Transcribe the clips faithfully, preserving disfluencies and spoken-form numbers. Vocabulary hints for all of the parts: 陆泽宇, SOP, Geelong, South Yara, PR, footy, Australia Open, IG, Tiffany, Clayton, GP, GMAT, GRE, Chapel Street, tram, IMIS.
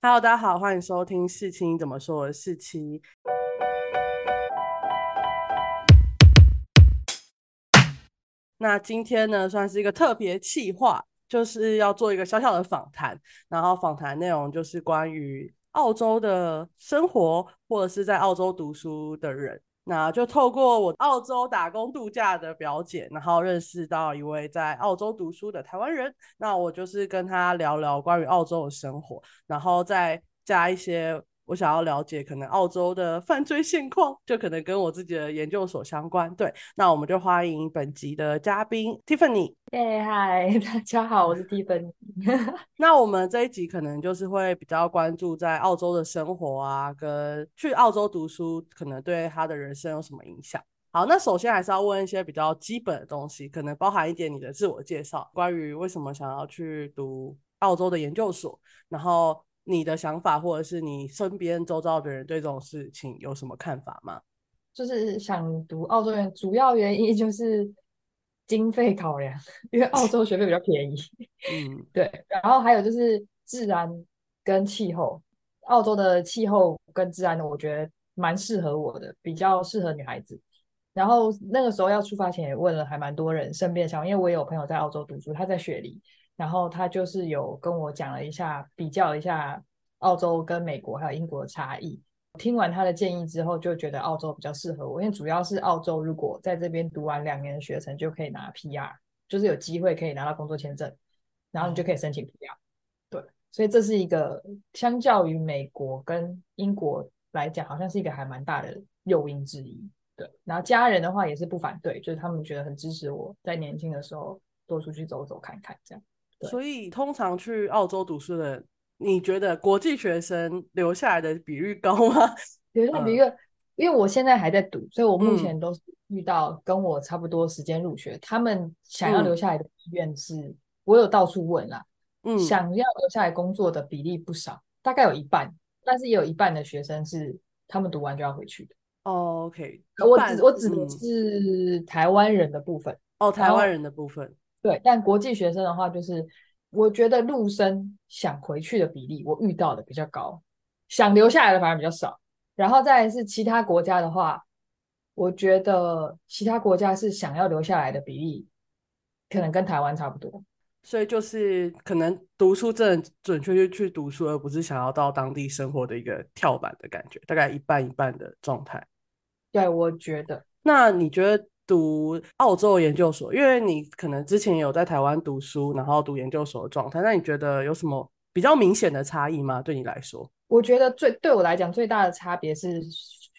Hello， 大家好，欢迎收听《世青怎么说》，我是世青。那今天呢，算是一个特别企划，就是要做一个小小的访谈，然后访谈内容就是关于澳洲的生活，或者是在澳洲读书的人。那就透过我澳洲打工度假的表姐，然后认识到一位在澳洲读书的台湾人，那我就是跟他聊聊关于澳洲的生活，然后再加一些我想要了解可能澳洲的犯罪现况，就可能跟我自己的研究所相关。对，那我们就欢迎本集的嘉宾 Tiffany。 嗨、hey, 大家好，我是 Tiffany。 那我们这一集可能就是会比较关注在澳洲的生活啊，跟去澳洲读书可能对他的人生有什么影响。好，那首先还是要问一些比较基本的东西，可能包含一点你的自我介绍，关于为什么想要去读澳洲的研究所，然后你的想法，或者是你身边周遭的人对这种事情有什么看法吗？就是想读澳洲人，主要原因就是经费考量，因为澳洲学费比较便宜。嗯，对。然后还有就是自然跟气候，澳洲的气候跟自然的我觉得蛮适合我的，比较适合女孩子。然后那个时候要出发前也问了还蛮多人身边的想法，因为我也有朋友在澳洲读书，他在雪梨，然后他就是有跟我讲了一下，比较一下澳洲跟美国还有英国的差异。听完他的建议之后就觉得澳洲比较适合我，因为主要是澳洲如果在这边读完两年的学程就可以拿 P R， 就是有机会可以拿到工作签证，然后你就可以申请 P R。 对，所以这是一个相较于美国跟英国来讲好像是一个还蛮大的诱因之一。对，然后家人的话也是不反对，就是他们觉得很支持我在年轻的时候多出去走走看看这样。所以通常去澳洲读书的，你觉得国际学生留下来的比率高吗？留下来比率、嗯、因为我现在还在读，所以我目前都是遇到跟我差不多时间入学、嗯、他们想要留下来的意愿是、嗯、我有到处问啦、嗯、想要留下来工作的比例不少，大概有一半，但是也有一半的学生是他们读完就要回去的。哦 OK， 我指我指的是台湾人的部分、嗯、哦，台湾人的部分。对，但国际学生的话，就是我觉得陆生想回去的比例我遇到的比较高，想留下来的反而比较少。然后再来是其他国家的话，我觉得其他国家是想要留下来的比例可能跟台湾差不多。所以就是可能读书真的准确就去读书，而不是想要到当地生活的一个跳板的感觉，大概一半一半的状态。对，我觉得。那你觉得读澳洲研究所，因为你可能之前有在台湾读书然后读研究所的状态，那你觉得有什么比较明显的差异吗？对你来说。我觉得最对我来讲最大的差别是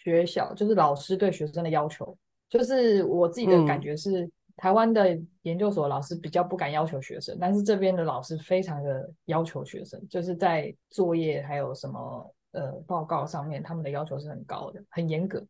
学校，就是老师对学生的要求。就是我自己的感觉是、嗯、台湾的研究所老师比较不敢要求学生，但是这边的老师非常的要求学生，就是在作业还有什么呃报告上面他们的要求是很高的，很严格。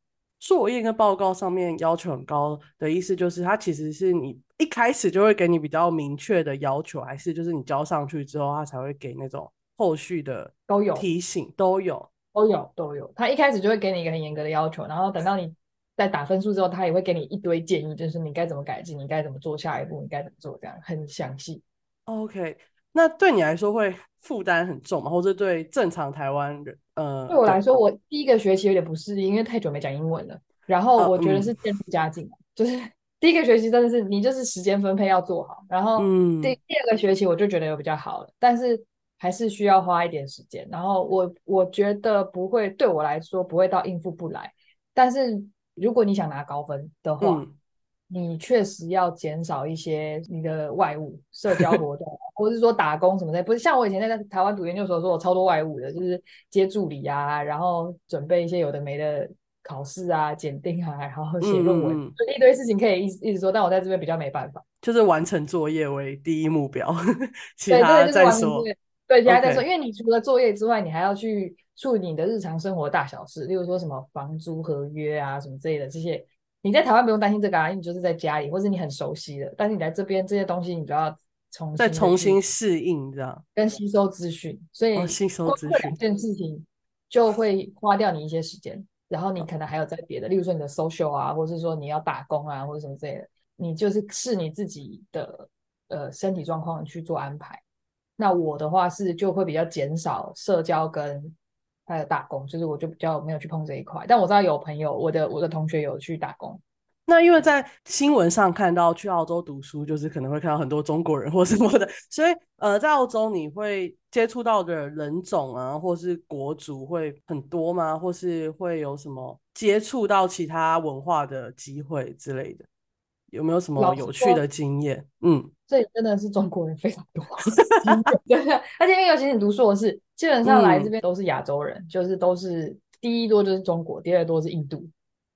作业跟报告上面要求很高的意思就是它其实是你一开始就会给你比较明确的要求，还是就是你交上去之后它才会给那种后续的提醒？都有都有都有，它一开始就会给你一个很严格的要求，然后等到你在打分数之后它也会给你一堆建议，就是你该怎么改进，你该怎么做下一步，你该怎么做，这样很详细。 OK， 那对你来说会负担很重吗？或者对正常台湾人？呃，对我来说我第一个学期有点不适应，因为太久没讲英文了，然后我觉得是渐入佳境、啊嗯、就是第一个学期真的是你就是时间分配要做好，然后第二个学期我就觉得有比较好了、嗯、但是还是需要花一点时间。然后我我觉得不会，对我来说不会到应付不来，但是如果你想拿高分的话、嗯、你确实要减少一些你的外务社交活动或是说打工什么的。不是像我以前在台湾读研究所的时候我超多外务的，就是接助理啊，然后准备一些有的没的考试啊检定啊，然后写论文、嗯、就一堆事情可以一直说，但我在这边比较没办法，就是完成作业为第一目标其他再说。 对， 对， 对， 对， 对， 对， 对， 对，其他再说、okay. 因为你除了作业之外你还要去处理你的日常生活大小事，例如说什么房租合约啊什么之类的，这些你在台湾不用担心这个啊，因为你就是在家里或是你很熟悉的，但是你来这边这些东西你就要重再重新适应这样跟吸收资讯，所以光这两件事情就会花掉你一些时间，然后你可能还有在别的，例如说你的 social 啊，或是说你要打工啊或者什么之类的，你就是视你自己的呃身体状况去做安排。那我的话是就会比较减少社交跟还有打工，就是我就比较没有去碰这一块。但我知道有朋友，我的我的同学有去打工。那因为在新闻上看到去澳洲读书，就是可能会看到很多中国人或什么的，所以呃，在澳洲你会接触到的人种啊，或是国族会很多吗？或是会有什么接触到其他文化的机会之类的？有没有什么有趣的经验？嗯，这里真的是中国人非常多，真的，而且因为尤其是你读硕士，基本上来这边都是亚洲人，嗯、就是都是第一多就是中国，第二多是印度，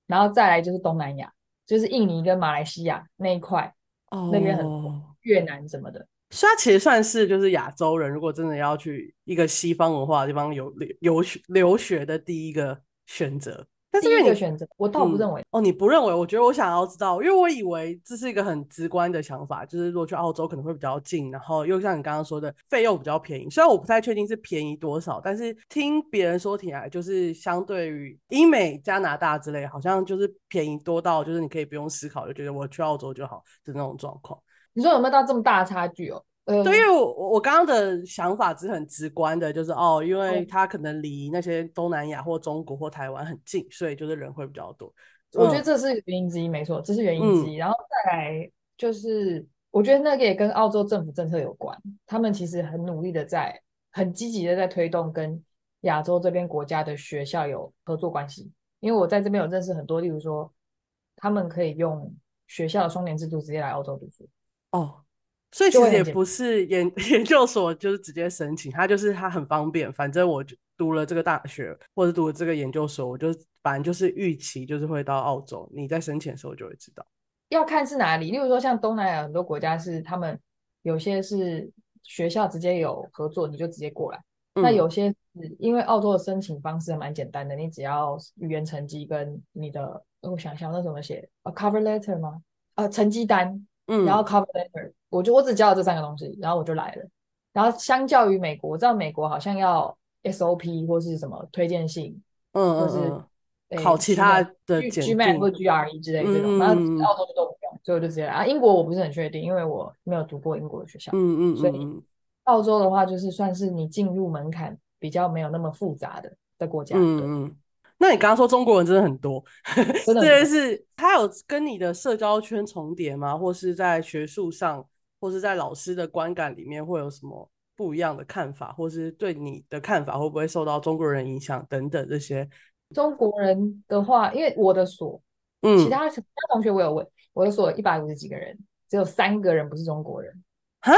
然后再来就是东南亚。就是印尼跟马来西亚那一块、oh, 那边很多越南什么的，所以它其实算是就是亚洲人如果真的要去一个西方文化的地方有 留, 留学的第一个选择。但是因为你第一个选择我倒不认为、嗯、哦你不认为？我觉得我想要知道，因为我以为这是一个很直观的想法，就是如果去澳洲可能会比较近，然后又像你刚刚说的费用比较便宜，虽然我不太确定是便宜多少，但是听别人说起来就是相对于英美加拿大之类好像就是便宜多到就是你可以不用思考就觉得我去澳洲就好的那种状况。你说有没有到这么大的差距哦？嗯、对，因为我我刚刚的想法只是很直观的，就是哦，因为它可能离那些东南亚或中国或台湾很近，所以就是人会比较多。我觉得这是原因之一，没错，这是原因之一、嗯、然后再来就是我觉得那个也跟澳洲政府政策有关，他们其实很努力的在很积极的在推动跟亚洲这边国家的学校有合作关系。因为我在这边有认识很多，例如说他们可以用学校的双联制度直接来澳洲读书哦，所以其实也不是 研, 研究所就是直接申请，它就是它很方便，反正我读了这个大学或者读了这个研究所，我就反正就是预期就是会到澳洲，你在申请的时候就会知道。要看是哪里，例如说像东南亚很多国家是他们有些是学校直接有合作你就直接过来、嗯、那有些是因为澳洲的申请方式蛮简单的，你只要语言成绩跟你的我想想那怎么写、啊、cover letter 吗、啊、成绩单，嗯，然后 cover letter， 我就我只教了这三个东西，然后我就来了。然后相较于美国，我知道美国好像要 S O P 或是什么推荐信，嗯，或是考其他的检定 G M A T 或 G R E 之类这种，然后澳洲就都不用，所以我就直接来啊。英国我不是很确定，因为我没有读过英国的学校，嗯嗯，所以澳洲的话就是算是你进入门槛比较没有那么复杂的的国家，嗯嗯。那你刚刚说中国人真的很多，真的这是他有跟你的社交圈重叠吗？或是在学术上或是在老师的观感里面会有什么不一样的看法，或是对你的看法会不会受到中国人影响等等这些？中国人的话因为我的所、嗯、其他其他同学我有问，我的所有一百五十几个人只有三个人不是中国人哈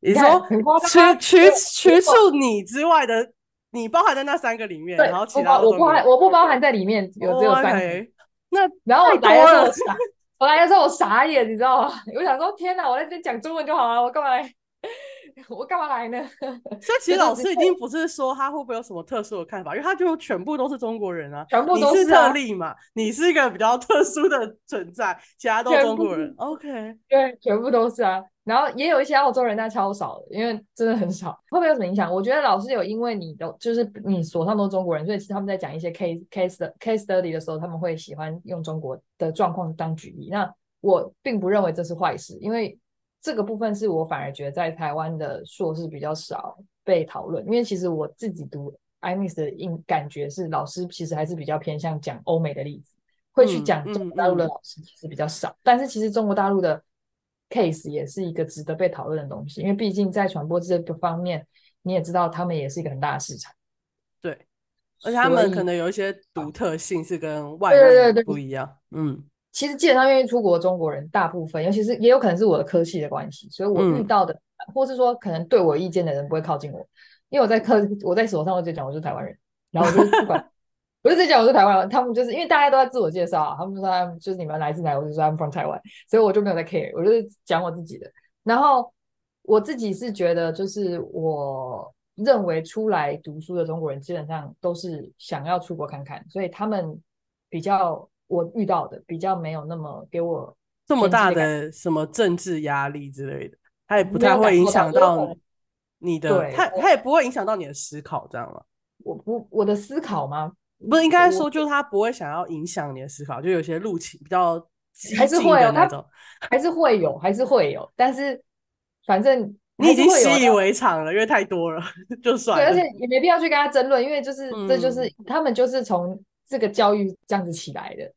你说除除你之外的你包含在那三个里面，然后其他我不包含，我不包含在里面，有只有三个。Okay, 那然后我来的时候我傻，我来的时候我傻眼，你知道吗？我想说，天哪，我在这边讲中文就好了，我干嘛来？我干嘛来呢？所以其实老师已经不是说他会不会有什么特殊的看法，因为他就全部都是中国人啊，全部都是、啊、你是特例嘛，你是一个比较特殊的存在，其他都是中国人。OK， 对，全部都是啊。然后也有一些澳洲人，但超少的，因为真的很少。会不会有什么影响？我觉得老师有因为你都就是你所上都是中国人，所以其实他们在讲一些 case case case study 的时候，他们会喜欢用中国的状况当举例。那我并不认为这是坏事，因为这个部分是我反而觉得在台湾的硕士比较少被讨论。因为其实我自己读 I M I S 的感觉是，老师其实还是比较偏向讲欧美的例子，会去讲中国大陆的老师其实比较少。嗯嗯嗯、但是其实中国大陆的case 也是一个值得被讨论的东西，因为毕竟在传播这个方面你也知道他们也是一个很大的市场，对，而且他们可能有一些独特性是跟外人不一样。对对对对，嗯，其实基本上愿意出国的中国人大部分，尤其是也有可能是我的科系的关系，所以我遇到的、嗯、或是说可能对我意见的人不会靠近我，因为我在科我在所上我就讲我是台湾人，然后我就不管我就在讲我是台湾人，他们就是因为大家都在自我介绍、啊、他们说他们就是你们来自哪，我就说I'm from Taiwan，所以我就没有在 care， 我就是讲我自己的。然后我自己是觉得就是我认为出来读书的中国人基本上都是想要出国看看，所以他们比较我遇到的比较没有那么给我这么大的什么政治压力之类的，他也不太会影响到你的，他他也不会影响到你的思考，这样吗？我不我的思考吗？不是应该说就是他不会想要影响你的思考，就有些路径比较激进的那种，还是会有还是会有还是会有但是反正你已经习以为常了，因为太多了就算了。对，而且也没必要去跟他争论，因为就是、嗯、这就是他们就是从这个教育这样子起来的。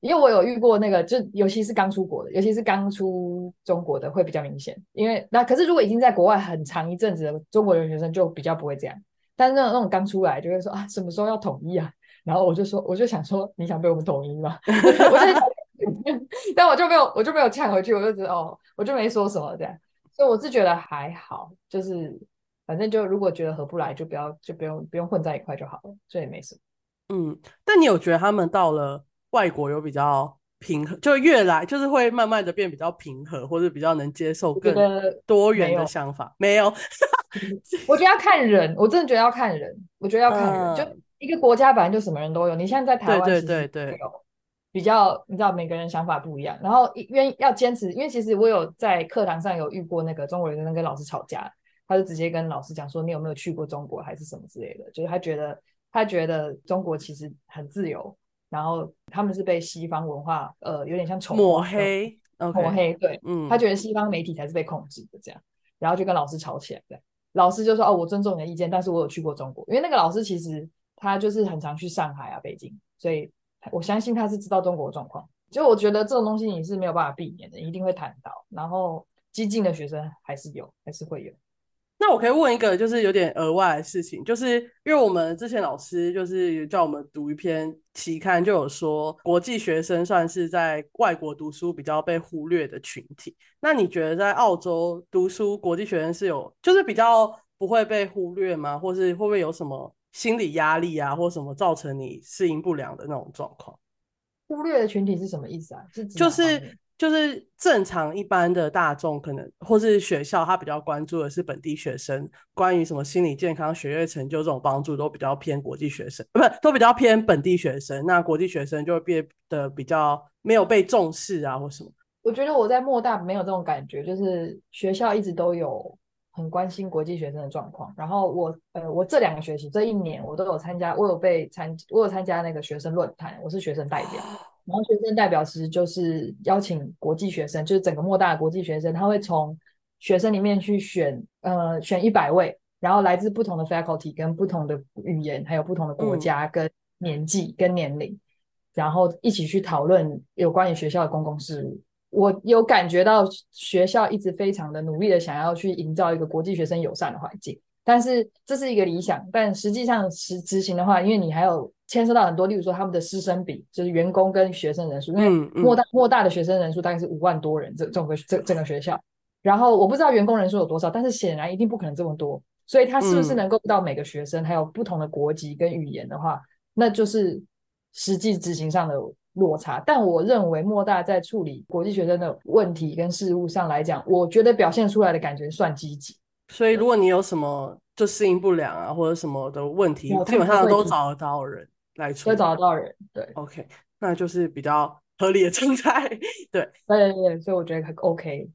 因为我有遇过那个，就尤其是刚出国的，尤其是刚出中国的会比较明显。因为那可是如果已经在国外很长一阵子的中国留学生就比较不会这样，但是那种刚出来就会说啊，什么时候要统一啊？然后我就说，我就想说，你想被我们统一吗？但我就没有，我就没有呛回去，我就觉得哦，我就没说什么这样。所以我是觉得还好，就是反正就如果觉得合不来，就不要就不用不用混在一块就好了，所以没什么。嗯，但你有觉得他们到了外国有比较平和，就越来就是会慢慢的变比较平和，或者比较能接受更多元的想法？没有，我觉得要看人，我真的觉得要看人，我觉得要看人。呃、就一个国家本来就什么人都有，你现在在台湾对对对对比较，你知道每个人想法不一样，然后因为要坚持，因为其实我有在课堂上有遇过那个中国留学生跟老师吵架，他就直接跟老师讲说你有没有去过中国还是什么之类的，就是他觉得他觉得中国其实很自由，然后他们是被西方文化呃有点像丑抹黑抹黑，对，嗯，他觉得西方媒体才是被控制的这样，然后就跟老师吵起来，对，老师就说哦我尊重你的意见，但是我有去过中国，因为那个老师其实他就是很常去上海啊北京，所以我相信他是知道中国的状况，就我觉得这种东西你是没有办法避免的，一定会谈到，然后激进的学生还是有还是会有。那我可以问一个就是有点额外的事情，就是因为我们之前老师就是叫我们读一篇期刊，就有说国际学生算是在外国读书比较被忽略的群体，那你觉得在澳洲读书国际学生是有就是比较不会被忽略吗？或是会不会有什么心理压力啊或什么造成你适应不良的那种状况？忽略的群体是什么意思啊？是就是就是正常一般的大众可能或是学校他比较关注的是本地学生，关于什么心理健康学业成就这种帮助都比较偏国际学生，不都比较偏本地学生，那国际学生就会变得比较没有被重视啊或什么。我觉得我在墨大没有这种感觉，就是学校一直都有很关心国际学生的状况，然后我呃，我这两个学期这一年我都有参加，我有被参我有参加那个学生论坛，我是学生代表，然后学生代表其实就是邀请国际学生，就是整个墨大的国际学生，他会从学生里面去选呃选一百位，然后来自不同的 faculty 跟不同的语言还有不同的国家跟年纪跟年龄、嗯、然后一起去讨论有关于学校的公共事务。我有感觉到学校一直非常的努力的想要去营造一个国际学生友善的环境，但是这是一个理想，但实际上实执行的话，因为你还有牵涉到很多，例如说他们的师生比，就是员工跟学生人数，因为莫大莫大的学生人数大概是五万多人，这整个这整个学校，然后我不知道员工人数有多少，但是显然一定不可能这么多，所以他是不是能够到每个学生还有不同的国籍跟语言的话，那就是实际执行上的落差。但我认为墨大在处理国际学生的问题跟事务上来讲，我觉得表现出来的感觉算积极。所以如果你有什么就适应不良啊或者什么的问题，基本上都找得到人来处理，都找得到人，对 OK， 那就是比较合理的状态。对对对对，所以我觉得 OK。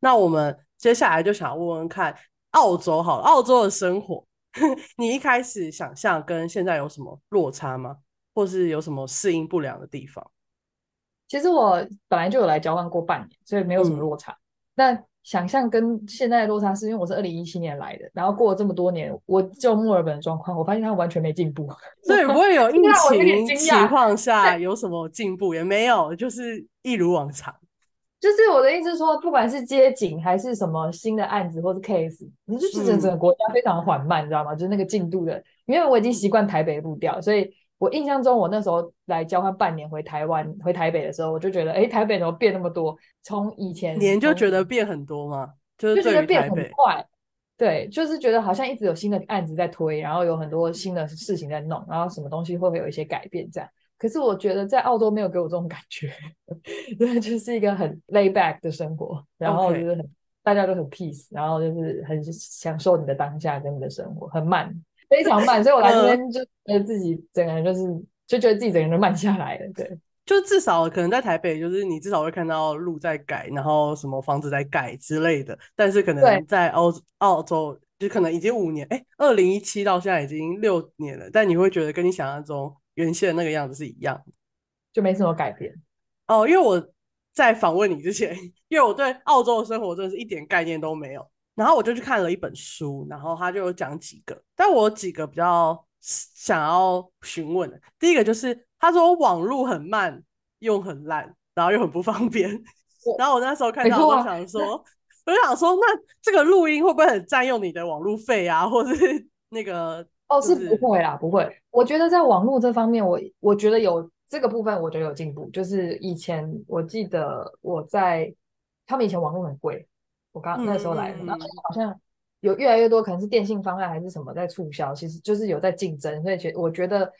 那我们接下来就想问问看澳洲好了，澳洲的生活你一开始想象跟现在有什么落差吗？或是有什么适应不良的地方？其实我本来就有来交换过半年，所以没有什么落差、嗯、但想象跟现在的落差是因为我是二零一七年来的，然后过了这么多年，我就墨尔本的状况我发现它完全没进步，所以不会有疫情情况下有什么进步也没有，就是一如往常。就是我的意思是说，不管是街景还是什么新的案子或是 case， 你就觉得整个国家非常缓慢、嗯、你知道吗？就是那个进度的，因为我已经习惯台北的步调，所以我印象中我那时候来交换半年回台湾回台北的时候，我就觉得哎，台北怎么变那么多，从以前年就觉得变很多嘛，就是对于台北就觉得变很快，对，就是觉得好像一直有新的案子在推，然后有很多新的事情在弄，然后什么东西会不会有一些改变这样。可是我觉得在澳洲没有给我这种感觉就是一个很 lay back 的生活，然后就是很、okay. 大家都很 peace， 然后就是很享受你的当下跟你的生活，很慢，非常慢，所以我来这边就觉得自己整个人就是、嗯、就觉得自己整个人慢下来了。对，就至少可能在台北就是你至少会看到路在改，然后什么房子在改之类的，但是可能在 澳, 澳洲就可能已经五年哎，二零一七到现在已经六年了，但你会觉得跟你想象中原先那个样子是一样的，就没什么改变哦。因为我在访问你之前，因为我对澳洲的生活真的是一点概念都没有，然后我就去看了一本书，然后他就有讲几个，但我有几个比较想要询问的。第一个就是他说网路很慢用很烂，然后又很不方便，然后我那时候看到我就想说我就想说那这个录音会不会很占用你的网路费啊，或是那个哦，是不会啦，不会。我觉得在网络这方面，我我觉得有这个部分，我觉得有进步。就是以前我记得我在他们以前网络很贵，我刚那时候来的，嗯、然后好像有越来越多可能是电信方案还是什么在促销，其实就是有在竞争，所以我觉得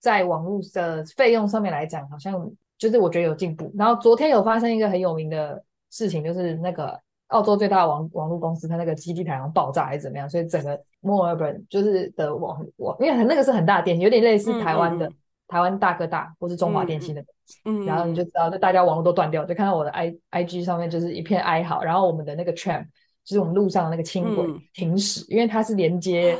在网络的费用上面来讲，好像就是我觉得有进步。然后昨天有发生一个很有名的事情，就是那个澳洲最大的网网络公司，它那个基地台好像爆炸还是怎么样，所以整个墨尔本就是的网网，因为那个是很大的电信，有点类似台湾的、嗯、台湾大哥大或是中华电信的、嗯、然后你就知道就大家网络都断掉，就看到我的 I, IG 上面就是一片哀嚎，然后我们的那个 tram 就是我们路上的那个轻轨、嗯、停驶，因为它是连接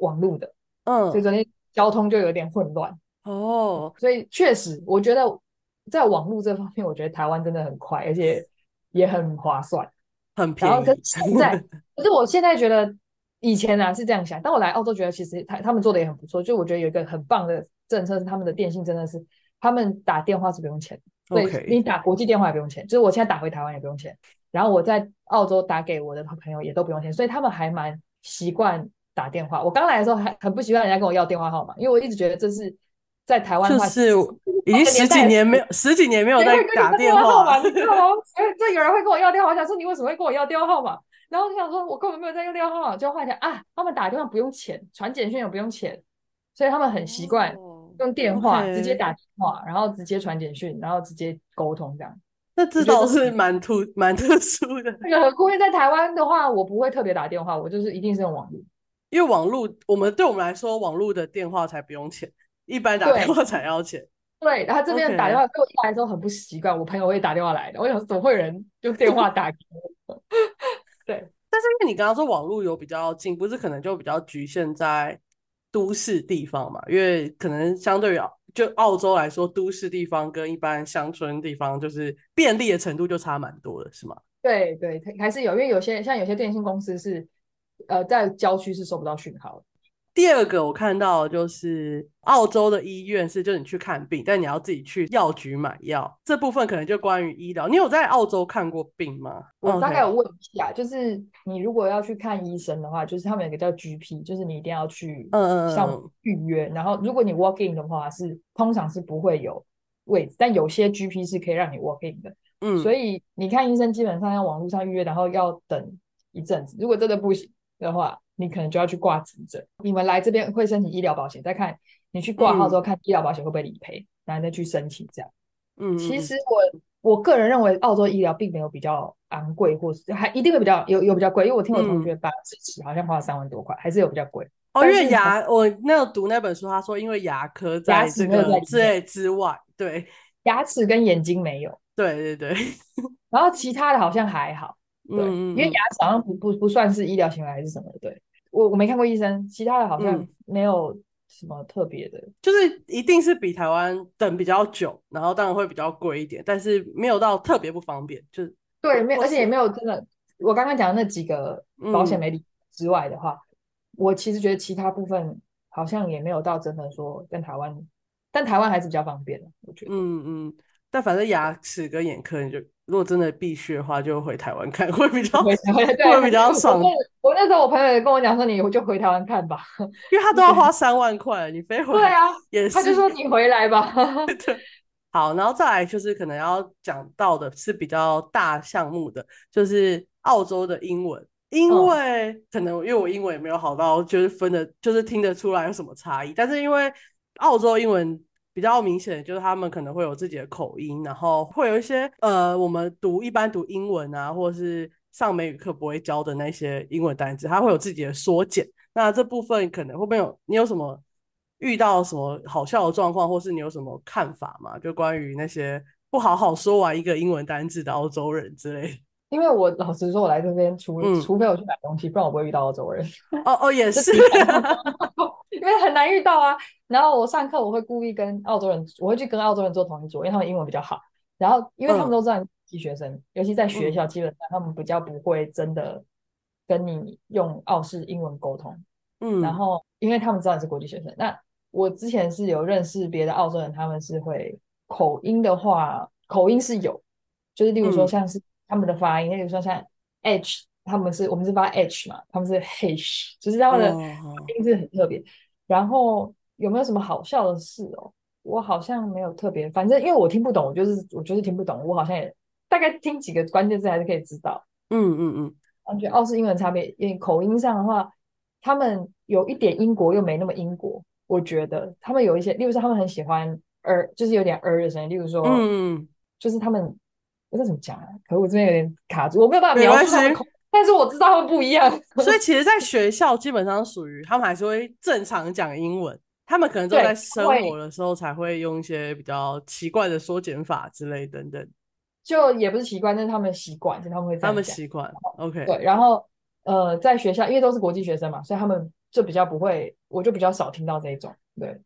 网路的、嗯、所以昨天交通就有点混乱哦。所以确实我觉得在网路这方面，我觉得台湾真的很快，而且也很划算，很便宜。然后跟现在可是我现在觉得以前啊是这样想，但我来澳洲觉得其实他们做的也很不错。就我觉得有一个很棒的政策是他们的电信真的是他们打电话是不用钱，对、okay. 你打国际电话也不用钱，就是我现在打回台湾也不用钱，然后我在澳洲打给我的朋友也都不用钱，所以他们还蛮习惯打电话。我刚来的时候还很不习惯人家跟我要电话号码，因为我一直觉得这是在台湾就是已经十几年没有十几年没有在打电话号码，你知道吗？这有人会跟我要电话，我想说你为什么会跟我要电话号码？然后我想说我根本没有在用电话号码交换一下啊，他们打电话不用钱，传简讯也不用钱，所以他们很习惯用电话、oh, okay. 直接打电话，然后直接传简讯，然后直接沟通这样。那这倒是蛮突蛮特殊的。这个因为在台湾的话，我不会特别打电话，我就是一定是用网络，因为网络我们对我们来说，网络的电话才不用钱，一般打电话才要钱。对，他这边打电话给、okay. 我一来的时候很不习惯，我朋友会打电话来的，我想怎么会有人用电话打给我？对，但是因为你刚刚说网络有比较近，不是可能就比较局限在都市地方嘛？因为可能相对于就澳洲来说，都市地方跟一般乡村地方就是便利的程度就差蛮多的，是吗？对对，还是有，因为有些像有些电信公司是呃在郊区是收不到讯号的。第二个我看到就是澳洲的医院是就是你去看病，但你要自己去药局买药，这部分可能就关于医疗。你有在澳洲看过病吗？我大概有问一下、okay. 就是你如果要去看医生的话，就是他们有一个叫 G P， 就是你一定要去上预约、嗯、然后如果你 walk in 的话是通常是不会有位置，但有些 G P 是可以让你 walk in 的、嗯、所以你看医生基本上要网络上预约，然后要等一阵子，如果真的不行的话你可能就要去挂急诊。你们来这边会申请医疗保险，再看你去挂号之后看医疗保险会不会理赔、嗯、然后再去申请这样。嗯，其实我我个人认为澳洲医疗并没有比较昂贵，或是还一定会比较有有比较贵，因为我听我同学拔智齿好像花了三万多块，还是有比较贵哦。因为牙我那读那本书他说因为牙科在这个之类之外，对，牙齿跟眼睛没有，对对对然后其他的好像还好，对、嗯、因为牙齿好像不不不算是医疗行为还是什么的，对，我我没看过医生，其他的好像没有什么特别的、嗯、就是一定是比台湾等比较久，然后当然会比较贵一点，但是没有到特别不方便，就是对，没有，而且也没有真的我刚刚讲的那几个保险没理之外的话、嗯、我其实觉得其他部分好像也没有到真的说跟台湾，但台湾还是比较方便的我觉得。嗯嗯，但反正牙齿跟眼科你就如果真的必须的话就回台湾看会比较会比较爽。我那时候我朋友也跟我讲说你就回台湾看吧，因为他都要花三万块你飞回来，对啊，也是他就说你回来吧好，然后再来就是可能要讲到的是比较大项目的，就是澳洲的英文，因为、嗯、可能因为我英文也没有好到就是分的就是听得出来有什么差异，但是因为澳洲英文比较明显的就是他们可能会有自己的口音，然后会有一些呃我们读一般读英文啊或是上美语课不会教的那些英文单词，它会有自己的缩减。那这部分可能会不会有你有什么遇到什么好笑的状况，或是你有什么看法吗？就关于那些不好好说完一个英文单字的澳洲人之类的。因为我老实说我来这边 除,、嗯、除非我去买东西，不然我不会遇到澳洲人。哦哦也是因为很难遇到啊。然后我上课我会故意跟澳洲人我会去跟澳洲人做同一桌，因为他们英文比较好，然后因为他们都知道你是学生、嗯、尤其在学校基本上他们比较不会真的跟你用澳式英文沟通，嗯，然后因为他们知道你是国际学生。那我之前是有认识别的澳洲人，他们是会口音的话，口音是有，就是例如说像是他们的发音、嗯、例如说像 H， 他们是我们是发 H 嘛，他们是 H， 就是他们的音是很特别、哦、然后有没有什么好笑的事哦，我好像没有特别，反正因为我听不懂，我就是我就是听不懂，我好像也大概听几个关键字还是可以知道。嗯嗯嗯，我觉得澳式英文差别，因为口音上的话，他们有一点英国又没那么英国，我觉得他们有一些，例如说他们很喜欢儿，就是有点儿的声音，例如说，嗯，就是他们我这怎么讲啊？可是我这边有点卡住，我没有办法描述他们口音，但是我知道他们不一样。所以其实，在学校基本上属于他们还是会正常讲英文。他们可能都在生活的时候才会用一些比较奇怪的缩减法之类等等，就也不是奇怪，但是他们习惯，他们会这样讲，他们习惯 OK。 对，然后呃，在学校因为都是国际学生嘛，所以他们就比较不会，我就比较少听到这一种。对，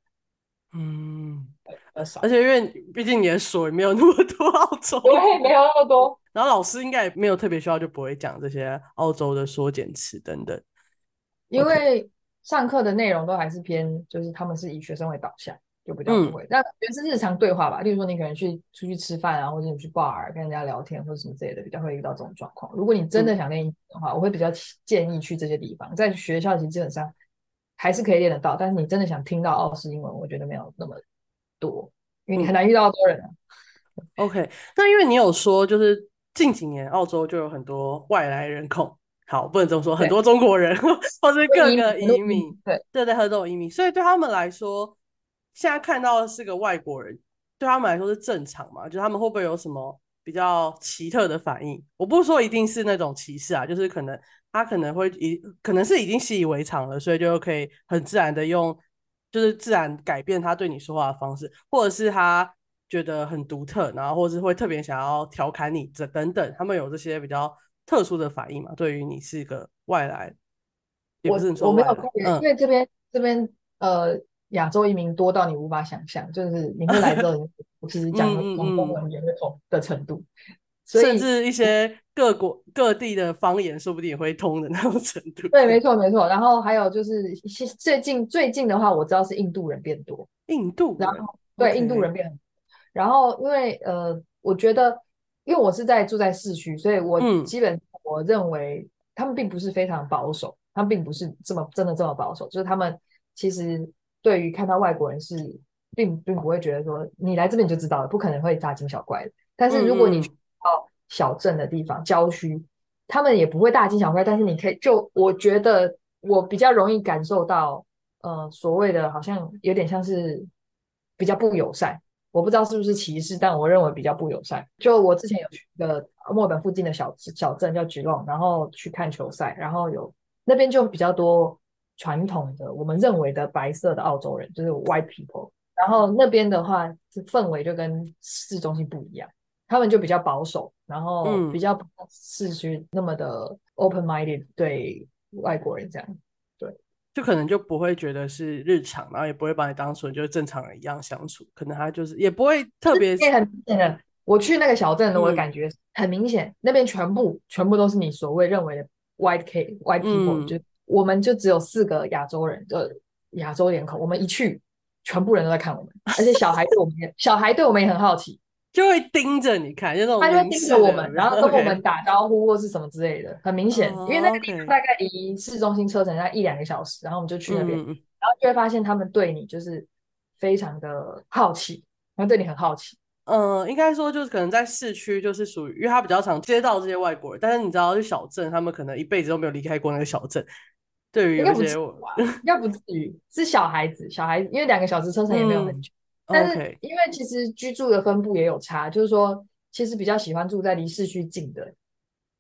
嗯，而且因为毕竟你的水没有那么多澳洲，对，没有那么多，然后老师应该也没有特别需要，就不会讲这些澳洲的缩减词等等，因为、okay.上课的内容都还是偏，就是他们是以学生为导向，就比较不会。那、嗯、也是日常对话吧，例如说你可能去出去吃饭啊，或者你去 bar 跟人家聊天或者什么之类的，比较会遇到这种状况。如果你真的想练英语的话、嗯，我会比较建议去这些地方。在学校其实基本上还是可以练得到，但是你真的想听到澳式英文，我觉得没有那么多，因为你很难遇到澳洲人、啊嗯、OK， 那因为你有说，就是近几年澳洲就有很多外来人口。好，不能这么说，很多中国人或是各个移民，对对对，很多移民，所以对他们来说，现在看到的是个外国人，对他们来说是正常嘛？就是他们会不会有什么比较奇特的反应？我不是说一定是那种歧视啊，就是可能他可能会可能是已经习以为常了，所以就可以很自然的用，就是自然改变他对你说话的方式，或者是他觉得很独特，然后或者是会特别想要调侃你这等等，他们有这些比较特殊的反应嘛？对于你是一个外来，也不是你说外来，我我没有看、嗯、因为这边这边呃，亚洲移民多到你无法想象，就是你会来之后，我其实讲的中文也会通的程度，所以甚至一些各国各地的方言，说不定也会通的那种程度。对，没错没错。然后还有就是最近最近的话，我知道是印度人变多，印度人，然后对、okay. 印度人变很多，然后因为呃，我觉得。因为我是在住在市区，所以我基本上我认为他们并不是非常保守，他们并不是这么真的这么保守，就是他们其实对于看到外国人是并并不会觉得说你来这边就知道了，不可能会大惊小怪的。但是如果你去到小镇的地方、郊区，他们也不会大惊小怪，但是你可以就我觉得我比较容易感受到，呃，所谓的好像有点像是比较不友善。我不知道是不是歧视，但我认为比较不友善。就我之前有去一个墨尔本附近的 小, 小镇叫 Geelong， 然后去看球赛，然后有那边就比较多传统的我们认为的白色的澳洲人，就是 white people， 然后那边的话氛围就跟市中心不一样，他们就比较保守，然后比较不市区那么的 open minded 对外国人这样，对，就可能就不会觉得是日常，然后也不会把你当成就是正常人一样相处，可能他就是也不会特别很明显的。我去那个小镇，我的感觉很明显、嗯、那边全部全部都是你所谓认为的 white K, white people、嗯、就我们就只有四个亚洲人的亚洲脸孔，我们一去全部人都在看我们，而且小孩对我们小孩对我们也很好奇，就会盯着你看，就那种他就会盯着我们，然后跟我们打招呼或是什么之类的、okay. 很明显、oh, okay. 因为那个地方大概离市中心车程大概一两个小时，然后我们就去那边、嗯、然后就会发现他们对你就是非常的好奇，他们对你很好奇。嗯，应该说就是可能在市区就是属于因为他比较常接到这些外国人，但是你知道去小镇他们可能一辈子都没有离开过那个小镇，对于有些应该不至于是小孩子小孩子因为两个小时车程也没有很久、嗯，但是因为其实居住的分布也有差，就是说其实比较喜欢住在离市区近的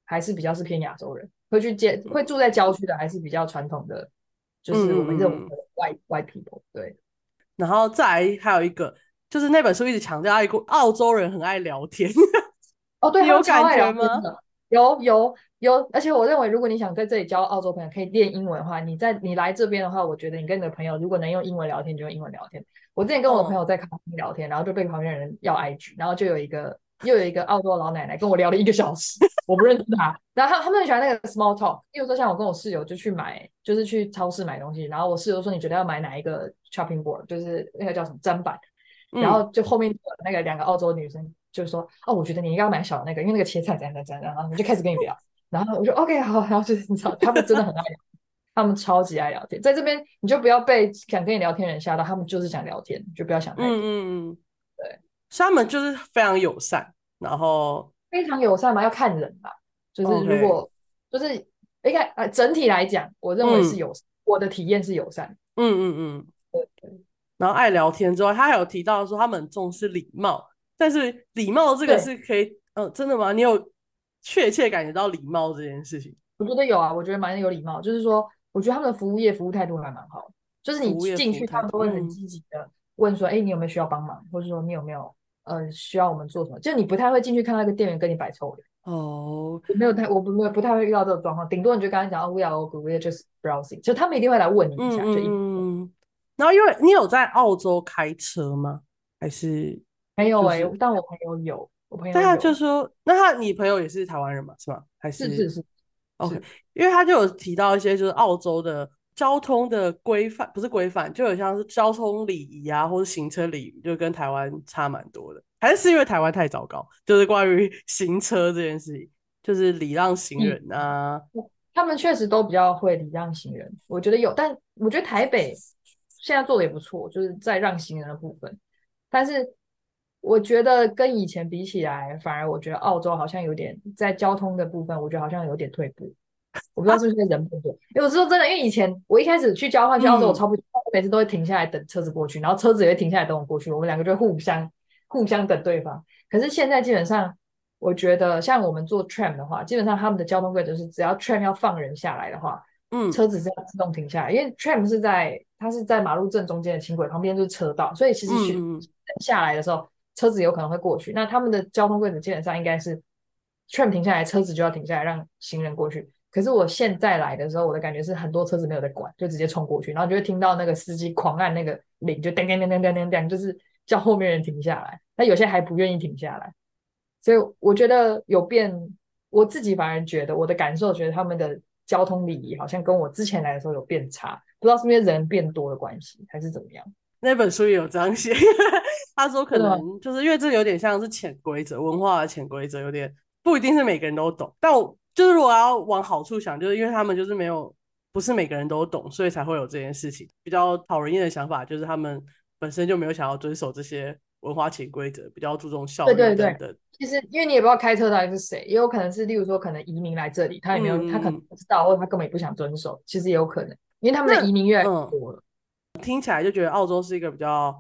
还是比较是偏亚洲人，会去接会住在郊区的还是比较传统的，就是我们这种 white,、嗯、white people。 对，然后再来还有一个就是那本书一直强调澳洲人很爱聊天哦，对，有感觉吗？有有有，而且我认为如果你想在这里交澳洲朋友可以练英文的话，你在你来这边的话，我觉得你跟你的朋友如果能用英文聊天就用英文聊天。我之前跟我的朋友在咖啡厅聊天、哦、然后就被旁边人要 I G， 然后就有一个又有一个澳洲老奶奶跟我聊了一个小时，我不认识她。然后他们很喜欢那个 small talk， 例如说像我跟我室友就去买，就是去超市买东西，然后我室友说你觉得要买哪一个 chopping board， 就是那个叫什么砧板，然后就后面那个两个澳洲女生就说、嗯、哦，我觉得你应该要买小的那个，因为那个切菜怎样怎样，然后我们就开始跟你聊，然后我就 OK 好，然后就是你知道他们真的很爱聊。他们超级爱聊天，在这边你就不要被想跟你聊天人吓到，他们就是想聊天，就不要想太多。嗯嗯，对，所以他们就是非常友善，然后非常友善嘛，要看人吧，就是如果、okay. 就是应该、呃、整体来讲，我认为是友善、嗯，我的体验是友善。嗯嗯嗯，对对。然后爱聊天之外，他还有提到说他们很重视礼貌，但是礼貌这个是可以，嗯、呃，真的吗？你有确切感觉到礼貌这件事情？我觉得有啊，我觉得蛮有礼貌，就是说。我觉得他们的服务业服务态度还蛮好的，就是你进去他们都会很积极的问说哎、嗯欸，你有没有需要帮忙，或者说你有没有呃需要我们做什么，就你不太会进去看到一个店员跟你摆臭脸哦，没有太我 不, 不太会遇到这种状况，顶多你就跟他讲、哦、We are all we are just browsing， 就他们一定会来问你一下、嗯、就一定。然后因为你有在澳洲开车吗？还是没有哎、欸就是？但我朋友有，我朋友有。对啊，就说那他你朋友也是台湾人嘛，是吗？还是是是是。Okay， 因为他就有提到一些就是澳洲的交通的规范，不是规范，就有像是交通礼仪啊，或是行车礼仪，就跟台湾差蛮多的，还是因为台湾太糟糕，就是关于行车这件事情，就是礼让行人啊、嗯、他们确实都比较会礼让行人，我觉得有，但我觉得台北现在做的也不错，就是在让行人的部分，但是我觉得跟以前比起来，反而我觉得澳洲好像有点在交通的部分，我觉得好像有点退步。我不知道是不是人不多，因为我是说真的，因为以前我一开始去交换去澳洲，我超不喜欢，我每次都会停下来等车子过去，然后车子也会停下来等我过去，我们两个就互相互相等对方。可是现在基本上，我觉得像我们坐 tram 的话，基本上他们的交通规则是，只要 tram 要放人下来的话，嗯，车子是要自动停下来，因为 tram 是在它是在马路正中间的轻轨旁边就是车道，所以其实等下来的时候。车子有可能会过去，那他们的交通规则基本上应该是 tram 停下来，车子就要停下来让行人过去。可是我现在来的时候，我的感觉是很多车子没有在管，就直接冲过去，然后就会听到那个司机狂按那个铃，就叮叮叮叮叮叮叮，就是叫后面人停下来。那有些还不愿意停下来，所以我觉得有变。我自己反而觉得我的感受，觉得他们的交通礼仪好像跟我之前来的时候有变差，不知道是不是人变多的关系，还是怎么样。那本书也有这样写他说可能就是因为这有点像是潜规则，文化的潜规则有点不一定是每个人都懂，但我就是如果要往好处想，就是因为他们就是没有不是每个人都懂，所以才会有这件事情。比较讨人厌的想法就是他们本身就没有想要遵守这些文化潜规则，比较注重效率等等。对对对，其实因为你也不知道开车到底是谁，也有可能是例如说可能移民来这里，他也没有、嗯、他可能不知道，或者他根本也不想遵守，其实也有可能，因为他们的移民越来越多了。听起来就觉得澳洲是一个比较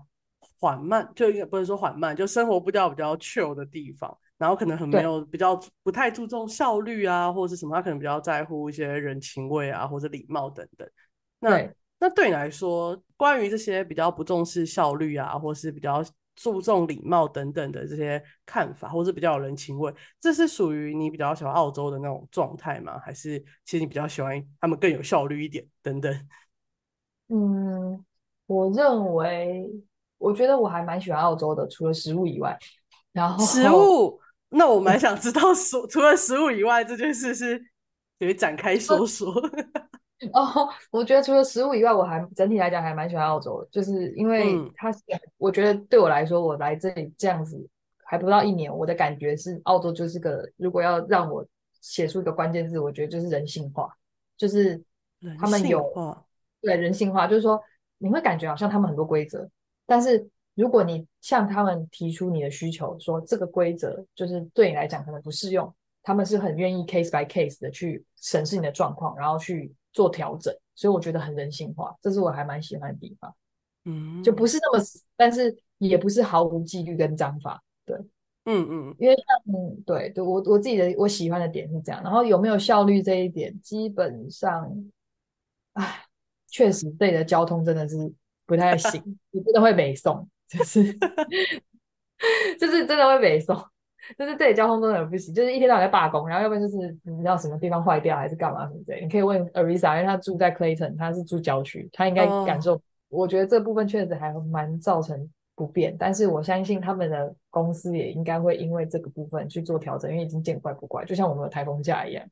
缓慢，就应该不是说缓慢，就生活步调比较 chill 的地方，然后可能很没有比较不太注重效率啊或者是什么，他可能比较在乎一些人情味啊或者礼貌等等。那对那对你来说，关于这些比较不重视效率啊或是比较注重礼貌等等的这些看法，或是比较有人情味，这是属于你比较喜欢澳洲的那种状态吗？还是其实你比较喜欢他们更有效率一点等等？嗯，我认为我觉得我还蛮喜欢澳洲的，除了食物以外。然后食物，那我蛮想知道除了食物以外这件事是可以展开说说哦，我觉得除了食物以外，我还整体来讲还蛮喜欢澳洲的，就是因为它、嗯、我觉得对我来说，我来这里这样子还不到一年，我的感觉是澳洲就是个，如果要让我写出一个关键字，我觉得就是人性化，就是他们有对人性化，就是说你会感觉好像他们很多规则，但是如果你向他们提出你的需求，说这个规则就是对你来讲可能不适用，他们是很愿意 case by case 的去审视你的状况，然后去做调整，所以我觉得很人性化，这是我还蛮喜欢的地方。嗯，就不是那么死，但是也不是毫无纪律跟章法。对，嗯嗯，因为像对对我我自己的我喜欢的点是这样，然后有没有效率这一点，基本上，唉。确实这里的交通真的是不太行你真的会北送，就是就是真的会北送，就是这里交通真的不行，就是一天到晚在罢工，然后要不然就是你知道什么地方坏掉还是干嘛什么之类。你可以问 Arisa， 因为他住在 Clayton， 他是住郊区，他应该感受、oh. 我觉得这部分确实还蛮造成不变，但是我相信他们的公司也应该会因为这个部分去做调整，因为已经见怪不怪，就像我们的台风假一样，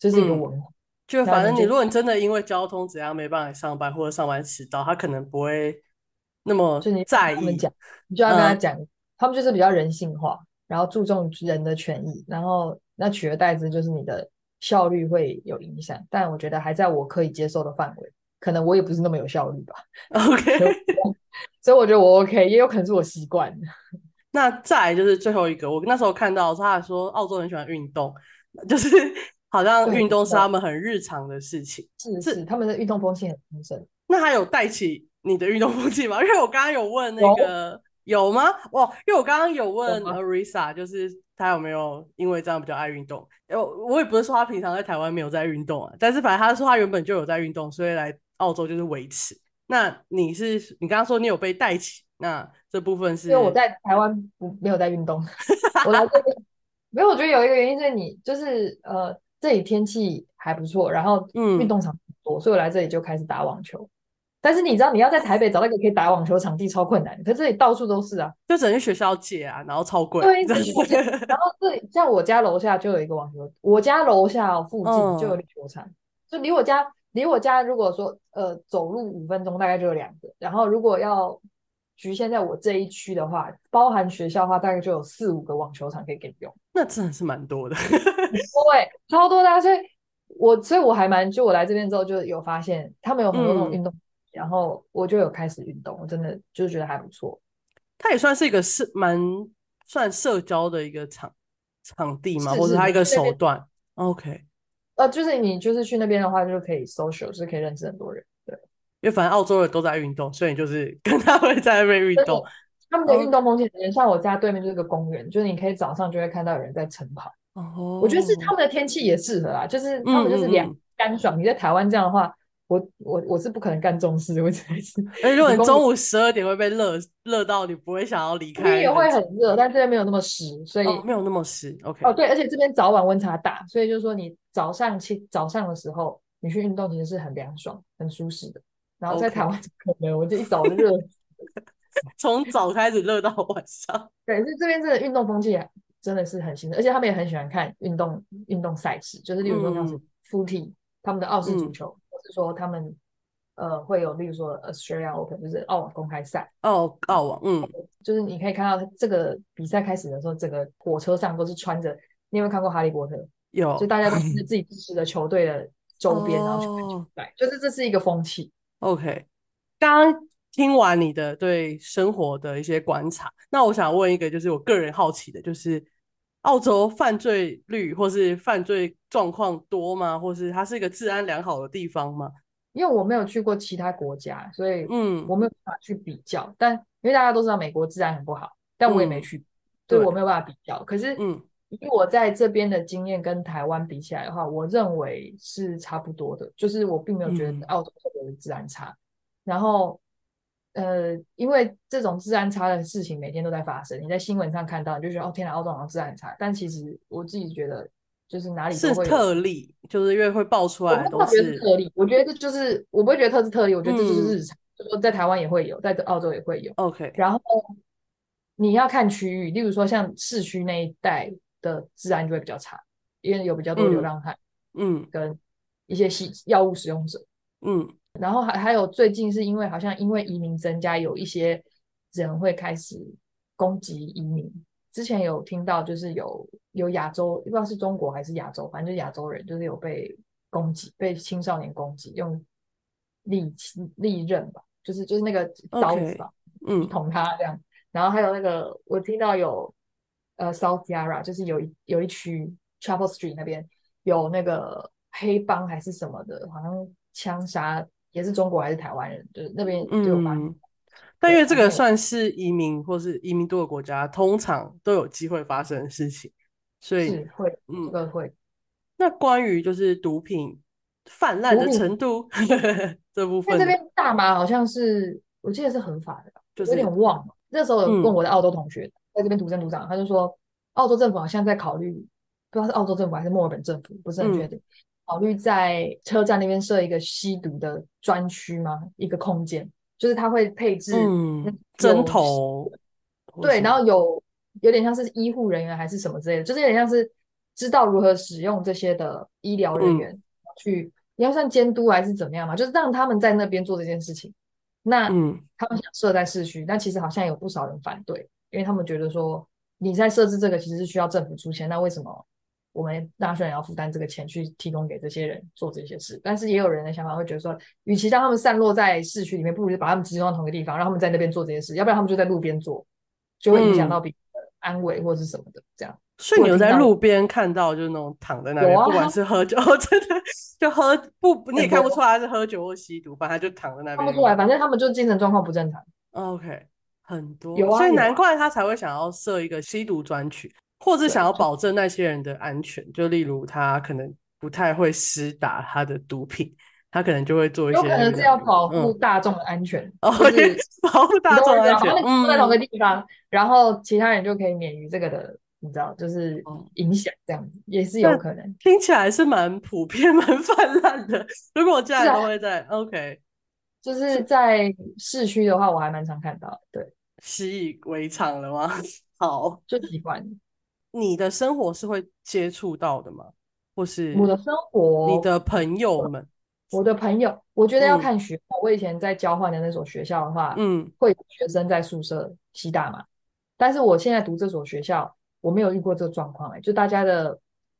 就是一个文化、嗯、就反正你如果你真的因为交通怎样没办法上班或者上班迟到，他可能不会那么在意，就 你, 讲你就要跟他讲、嗯、他们就是比较人性化，然后注重人的权益，然后那取而代之就是你的效率会有影响，但我觉得还在我可以接受的范围，可能我也不是那么有效率吧。 OK 所以我觉得我 OK， 也有可能是我习惯。那再来就是最后一个，我那时候看到他还说澳洲很喜欢运动，就是好像运动是他们很日常的事情，是 是, 是他们的运动风气很丰盛。那还有带起你的运动风气吗？因为我刚刚有问那个 有, 有吗哇，因为我刚刚有问 Arisa 就是他有没有因为这样比较爱运动。我也不是说他平常在台湾没有在运动啊，但是反正他说他原本就有在运动，所以来澳洲就是维持。那你是你刚刚说你有被带起，那这部分是因为我在台湾没有在运动我来这边没有，我觉得有一个原因是你就是呃这里天气还不错，然后运动场很多、嗯、所以我来这里就开始打网球。但是你知道你要在台北找到一个可以打网球场地超困难，可是这里到处都是啊，就整个学校借啊，然后超贵。对然后这里像我家楼下就有一个网球，我家楼下、哦、附近就有一个球场、嗯、就离我家离我家如果说呃走路五分钟大概就有两个，然后如果要局限在我这一区的话，包含学校的话大概就有四五个网球场可以给你用，那真的是蛮多的对超多的、啊、所以我所以我还蛮就我来这边之后就有发现他们有很多那种运动、嗯、然后我就有开始运动，我真的就觉得还不错。它也算是一个是蛮算社交的一个场场地嘛，是是或者它一个手段。对对 OK呃，就是你就是去那边的话就可以 social， 就是可以认识很多人。对，因为反正澳洲人都在运动，所以你就是跟他们在那边运动，他们的运动风气很严、嗯、像我家对面就是个公园，就是你可以早上就会看到有人在晨跑、哦、我觉得是他们的天气也适合啦，就是他们就是凉干、嗯嗯嗯、爽。你在台湾这样的话我我我是不可能干重事，我只会是而且如果你中午十二点会被热热到你不会想要离开，因为也会很热，但这边没有那么湿，所以、哦、没有那么湿 OK 哦对，而且这边早晚温差大，所以就是说你早上早上的时候你去运动其实是很凉爽很舒适的，然后在台湾可能、okay. 我就一早就热从早开始热到晚上。对，所以这边真的运动风气真的是很新的，而且他们也很喜欢看运动运动赛事，就是例如说像是 footy、嗯、他们的澳式足球、嗯就是说他们呃会有例如说 Australia Open 就是澳网公开赛，澳澳网嗯，就是你可以看到这个比赛开始的时候整个火车上都是穿着，你有没有看过哈利波特？有，就大家都是自己支持的球队的周边然后去看球赛、哦、就是这是一个风气。 OK 刚刚听完你的对生活的一些观察，那我想问一个就是我个人好奇的，就是澳洲犯罪率或是犯罪状况多吗？或是它是一个治安良好的地方吗？因为我没有去过其他国家，所以我没有办法去比较、嗯、但因为大家都知道美国治安很不好，但我也没去、嗯、对，我没有办法比较。可是以我在这边的经验跟台湾比起来的话，我认为是差不多的，就是我并没有觉得澳洲特别的治安差、嗯、然后呃，因为这种治安差的事情每天都在发生，你在新闻上看到你就觉得哦天哪，澳洲好像治安差，但其实我自己觉得就是哪里都会有是特例，就是因为会爆出来都是特例。我觉得这就是我不会觉得它是特例，我觉得这就是日常、嗯、就是在台湾也会有，在澳洲也会有 OK。 然后你要看区域，例如说像市区那一带的治安就会比较差，因为有比较多流浪汉嗯跟一些药物使用者嗯。然后还还有最近是因为好像因为移民增加，有一些人会开始攻击移民。之前有听到就是有有亚洲，不知道是中国还是亚洲，反正就是亚洲人就是有被攻击，被青少年攻击，用利利刃吧，就是就是那个刀子吧，嗯、okay. ，捅他这样、嗯。然后还有那个我听到有呃 South Yara 就是有一有一区 Chapel Street 那边有那个黑帮还是什么的，好像枪杀。也是中国还是台湾人，就是那边就有发生、嗯、但因为这个算是移民或是移民多的国家通常都有机会发生的事情，所以是会、嗯、这个会。那关于就是毒品泛滥的程度这部分，因为这边大麻好像是我记得是合法的、就是、有点忘了。那时候有问我的澳洲同学、嗯、在这边土生土长，他就说澳洲政府好像在考虑，不知道是澳洲政府还是墨尔本政府不是很确定、嗯，考虑在车站那边设一个吸毒的专区吗？一个空间，就是它会配置嗯针头，对，然后有有点像是医护人员还是什么之类的，就是有点像是知道如何使用这些的医疗人员、嗯、去你要算监督还是怎么样嘛，就是让他们在那边做这件事情。那、嗯、他们想设在市区，但其实好像有不少人反对，因为他们觉得说你在设置这个其实是需要政府出钱，那为什么我们纳税人要负担这个钱去提供给这些人做这些事？但是也有人的想法会觉得说，与其让他们散落在市区里面，不如把他们集中到同一个地方，让他们在那边做这些事，要不然他们就在路边做，就会影响到别人的安危或是什么的这样。所以你有在路边看到就是那种躺在那边、啊、不管是喝酒真的就喝不，你也看不出来他是喝酒或吸毒，反正他就躺在那边看不出来，反正他们就精神状况不正常。 OK 很多有、啊、所以难怪他才会想要设一个吸毒专区，或是想要保证那些人的安全，就例如他可能不太会施打他的毒品，他可能就会做一些，有可能是要保护大众的安全、嗯就是、保护大众安全，然后在同个地方、嗯、然后其他人就可以免于这个的你知道就是影响，这样子、嗯、也是有可能。听起来是蛮普遍蛮泛滥的，如果我家人都会在、啊、OK 就是在市区的话我还蛮常看到的。对，习以为常了吗？好，就习惯。你的生活是会接触到的吗？或是我的生活你的朋友们？我的朋友我觉得要看学校、嗯、我以前在交换的那所学校的话、嗯、会有学生在宿舍吸大麻，但是我现在读这所学校我没有遇过这个状况、欸、就大家的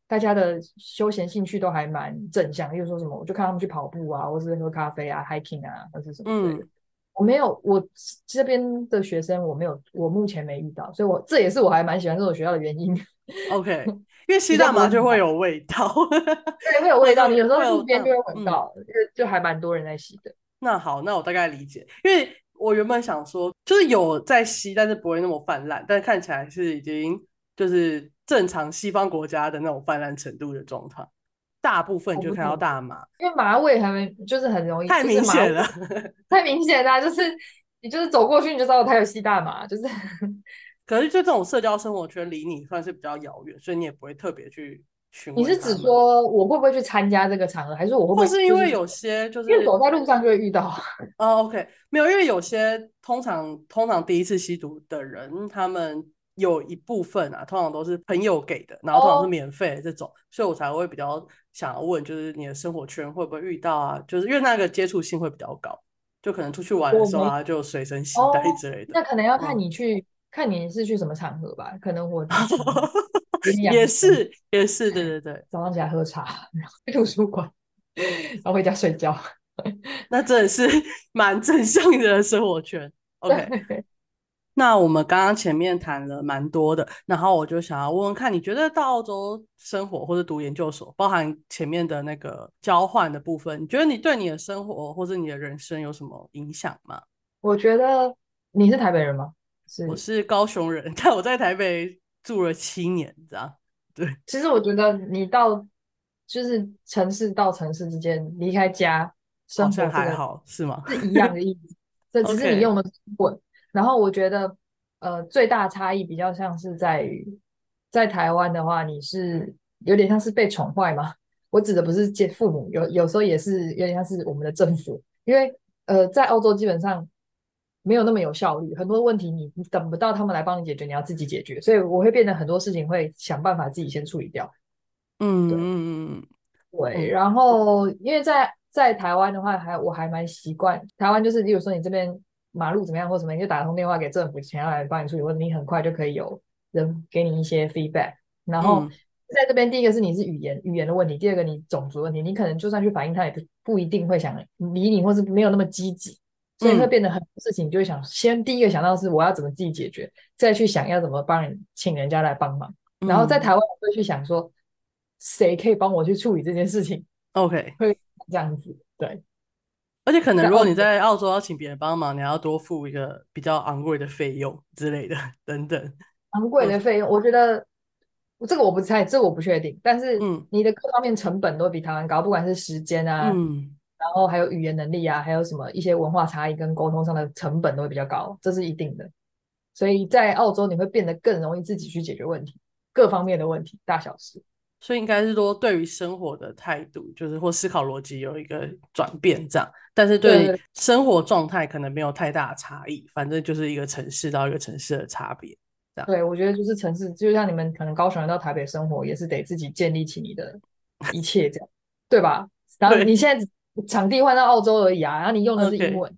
大家的休闲兴趣都还蛮正向，例如说什么我就看他们去跑步啊，或是喝咖啡啊 hiking 啊或是什么之类的、嗯、我没有，我这边的学生我没有，我目前没遇到，所以我这也是我还蛮喜欢这所学校的原因。 OK 因为吸大麻就会有味道对，会有味道，你有时候路边就会闻到、嗯、就, 就还蛮多人在吸的。那好，那我大概理解，因为我原本想说就是有在吸但是不会那么泛滥，但看起来是已经就是正常西方国家的那种泛滥程度的状态，大部分就看到大麻，因为麻味还没就是很容易太明显了，太明显啦、啊、就是你就是走过去你就知道他有吸大麻，就是可是就这种社交生活圈离你算是比较遥远，所以你也不会特别去询问。你是指说我会不会去参加这个场合，还是我会不会、就是、或是因为有些就是因为走在路上就会遇到哦、uh, OK 没有，因为有些通常通常第一次吸毒的人他们有一部分啊通常都是朋友给的，然后通常是免费的这种、oh. 所以我才会比较想要问就是你的生活圈会不会遇到啊，就是因为那个接触性会比较高，就可能出去玩的时候啊就随身携带之类的、oh. 那可能要看你去、嗯、看你是去什么场合吧，可能我也是也是对对对，早上起来喝茶然后去图书馆然后回家睡觉那真的是蛮正向的生活圈。 OK 那我们刚刚前面谈了蛮多的，然后我就想要问问看你觉得到澳洲生活或者读研究所包含前面的那个交换的部分，你觉得你对你的生活或者你的人生有什么影响吗？我觉得你是台北人吗？是，我是高雄人，但我在台北住了七年这样。对，其实我觉得你到就是城市到城市之间离开家生活、这个、好像还好是吗？是一样的意思这只是你用的滚、okay.然后我觉得呃，最大差异比较像是在于在台湾的话你是有点像是被宠坏嘛，我指的不是父母，有有时候也是有点像是我们的政府，因为呃，在澳洲基本上没有那么有效率，很多问题你等不到他们来帮你解决，你要自己解决，所以我会变得很多事情会想办法自己先处理掉。嗯嗯对, 对、嗯、然后因为在在台湾的话还我还蛮习惯台湾就是例如说你这边马路怎么样或什么，你就打通电话给政府想要来帮你处理，或者你很快就可以有人给你一些 feedback。 然后在这边第一个是你是语言语言的问题，第二个你种族问题，你可能就算去反映他也 不, 不一定会想理你，或是没有那么积极，所以会变得很多事情你就会想、嗯、先第一个想到是我要怎么自己解决，再去想要怎么帮人请人家来帮忙、嗯、然后在台湾我会去想说谁可以帮我去处理这件事情。 OK 会这样子。对，而且可能如果你在澳洲要请别人帮忙，你要多付一个比较昂贵的费用之类的等等。昂贵的费用我觉得这个我不太这个我不确定，但是你的各方面成本都比台湾高，不管是时间啊、嗯、然后还有语言能力啊，还有什么一些文化差异跟沟通上的成本都会比较高，这是一定的。所以在澳洲你会变得更容易自己去解决问题，各方面的问题大小事。所以应该是说对于生活的态度就是或思考逻辑有一个转变这样，但是对生活状态可能没有太大的差异，反正就是一个城市到一个城市的差别。对，我觉得就是城市就像你们可能高雄人到台北生活也是得自己建立起你的一切这样对吧，然后你现在场地换到澳洲而已啊，然后你用的是英文、okay.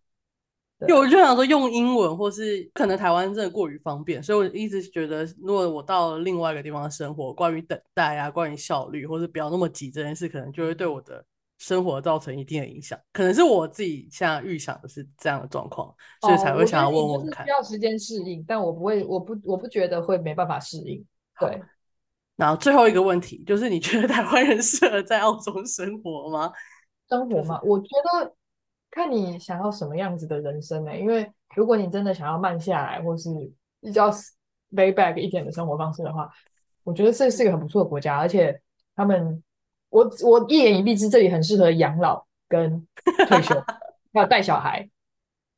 因为我就想说用英文或是可能台湾真的过于方便，所以我一直觉得如果我到另外一个地方生活，关于等待啊，关于效率或是不要那么急这件事可能就会对我的生活造成一定的影响，可能是我自己现在预想的是这样的状况，所以才会想要问问看、哦、我觉得你就是需要时间适应，但我不会我不我不觉得会没办法适应。对，然后最后一个问题就是你觉得台湾人适合在澳洲生活吗？生活吗、就是、我觉得看你想要什么样子的人生、欸、因为如果你真的想要慢下来或是比较 lay back 一点的生活方式的话，我觉得这是一个很不错的国家，而且他们 我, 我一言以蔽之，这里很适合养老跟退休还有带小孩。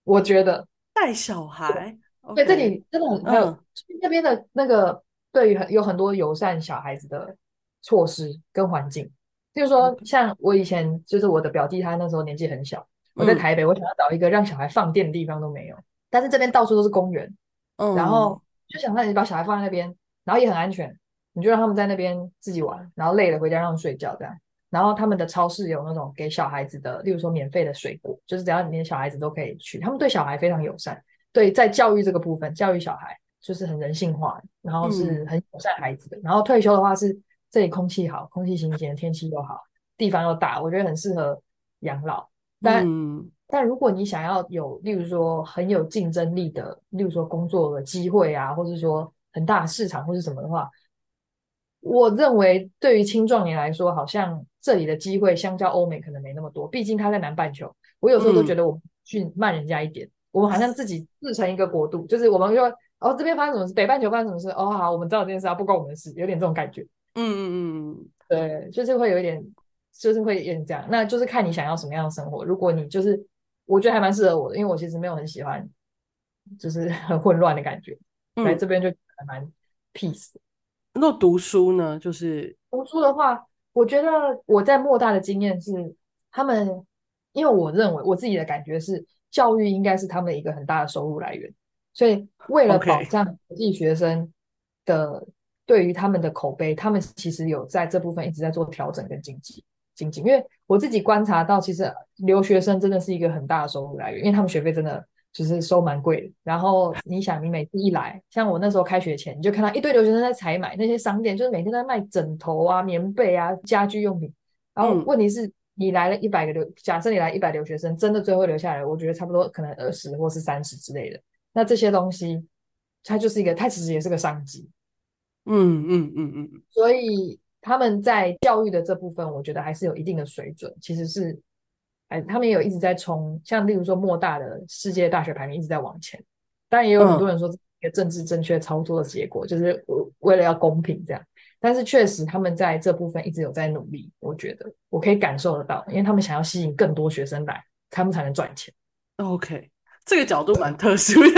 我觉得带小孩对、okay. 这里真的很还有、嗯、那边的那个对于有很多友善小孩子的措施跟环境，就是说像我以前就是我的表弟他那时候年纪很小，我在台北我想要找一个让小孩放电的地方都没有，但是这边到处都是公园、嗯、然后就想让你把小孩放在那边，然后也很安全，你就让他们在那边自己玩，然后累了回家让他们睡觉这样。然后他们的超市有那种给小孩子的例如说免费的水果，就是只要你的小孩子都可以去，他们对小孩非常友善，对在教育这个部分教育小孩就是很人性化，然后是很友善孩子的、嗯、然后退休的话是这里空气好，空气新鲜，天气又好，地方又大，我觉得很适合养老。但, 嗯、但如果你想要有例如说很有竞争力的例如说工作的机会啊，或是说很大的市场或是什么的话，我认为对于青壮年来说好像这里的机会相较欧美可能没那么多，毕竟他在南半球，我有时候都觉得我们去慢人家一点、嗯、我们好像自己自成一个国度，就是我们说哦这边发生什么事，北半球发生什么事，哦好我们知道这件事啊，不关我们的事，有点这种感觉。嗯嗯嗯，对，就是会有一点就是会演这样，那就是看你想要什么样的生活。如果你就是我觉得还蛮适合我的，因为我其实没有很喜欢就是很混乱的感觉、嗯、来这边就还蛮 peace。 那读书呢，就是读书的话我觉得我在莫大的经验是他们，因为我认为我自己的感觉是教育应该是他们一个很大的收入来源，所以为了保障国际学生的、okay. 对于他们的口碑，他们其实有在这部分一直在做调整跟经济仅仅因为我自己观察到其实留学生真的是一个很大的收入来源，因为他们学费真的就是收蛮贵的，然后你想你每次一来，像我那时候开学前你就看到一堆留学生在采买，那些商店就是每天在卖枕头啊棉被啊家居用品，然后问题是你来了一百个留、嗯、假设你来一百留学生，真的最后留下来我觉得差不多可能二十或是三十之类的，那这些东西它就是一个它其实也是个商机。嗯嗯嗯嗯，所以他们在教育的这部分我觉得还是有一定的水准，其实是哎，他们也有一直在冲，像例如说莫大的世界大学排名一直在往前，当然也有很多人说这是一个政治正确操作的结果、嗯、就是为了要公平这样，但是确实他们在这部分一直有在努力，我觉得我可以感受得到，因为他们想要吸引更多学生来，他们才能赚钱。 OK， 这个角度蛮特殊的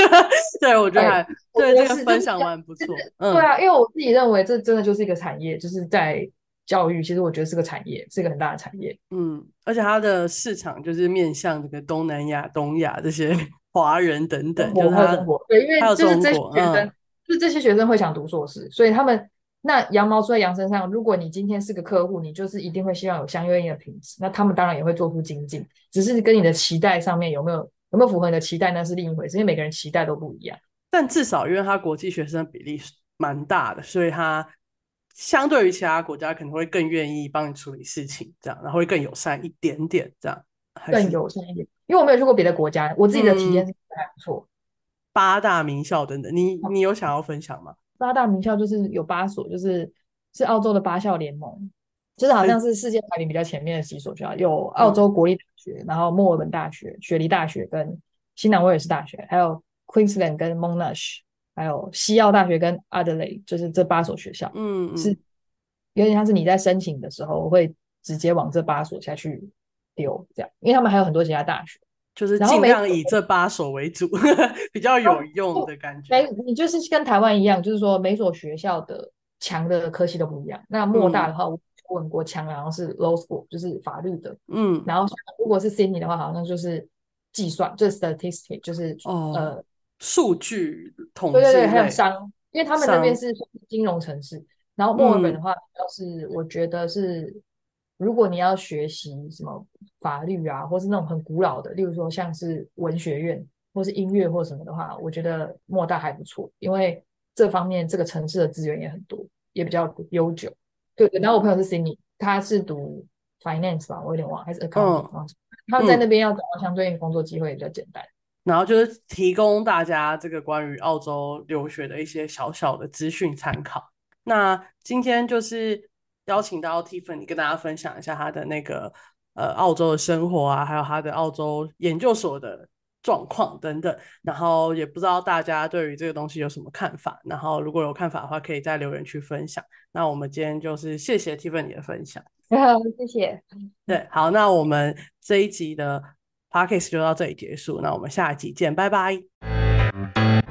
对我觉得还、哎、对这个分享蛮不错、就是嗯、对啊，因为我自己认为这真的就是一个产业，就是在教育其实我觉得是个产业，是一个很大的产业。嗯，而且它的市场就是面向这个东南亚东亚这些华人等等，就是它对，因为就是这些学生、嗯、就是这些学生会想读硕士，所以他们那羊毛出在羊身上，如果你今天是个客户，你就是一定会希望有相对应的品质，那他们当然也会做出精进，只是跟你的期待上面有没有有没有符合你的期待那是另一回事，因为每个人期待都不一样。但至少因为他国际学生比例蛮大的，所以他相对于其他国家可能会更愿意帮你处理事情这样，然后会更友善一点点这样，更友善一点。因为我没有去过别的国家，我自己的体验是还不错、嗯、八大名校等等，你你有想要分享吗？八大名校就是有八所，就是是澳洲的八校联盟，就是好像是世界排名比较前面的几所学校，有澳洲国立大学、嗯、然后墨尔本大学、雪梨大学跟新南威尔士大学，还有 Queensland 跟 Monash， 还有西澳大学跟 Adelaide， 就是这八所学校。 嗯, 嗯，是有点像是你在申请的时候会直接往这八所下去丢这样，因为他们还有很多其他大学，就是尽量以这八所为主比较有用的感觉。你就是跟台湾一样，就是说每所学校的强的科系都不一样。那莫大的话、嗯、我问过强的好像是 law school 就是法律的，嗯，然后如果是 Sydney 的话好像就是计算，就是 statistics 就是、哦、呃数据统计，对对对，还有商，因为他们那边是金融城市。然后墨尔本的话要是、嗯、我觉得是如果你要学习什么法律啊或是那种很古老的，例如说像是文学院或是音乐或什么的话，我觉得墨大还不错，因为这方面这个城市的资源也很多，也比较悠久。对，然后我朋友是 Sydney， 他是读 finance 吧，我有点忘，还是 accounting、哦、他在那边要找到相对应工作机会也比较简单、嗯、然后就是提供大家这个关于澳洲留学的一些小小的资讯参考。那今天就是邀请到 Tiffany 跟大家分享一下她的那个、呃、澳洲的生活啊，还有她的澳洲研究所的状况等等，然后也不知道大家对于这个东西有什么看法，然后如果有看法的话可以在留言区分享。那我们今天就是谢谢 Tiffany 的分享，谢谢。对，好，那我们这一集的 Podcast 就到这里结束，那我们下一集见，拜拜。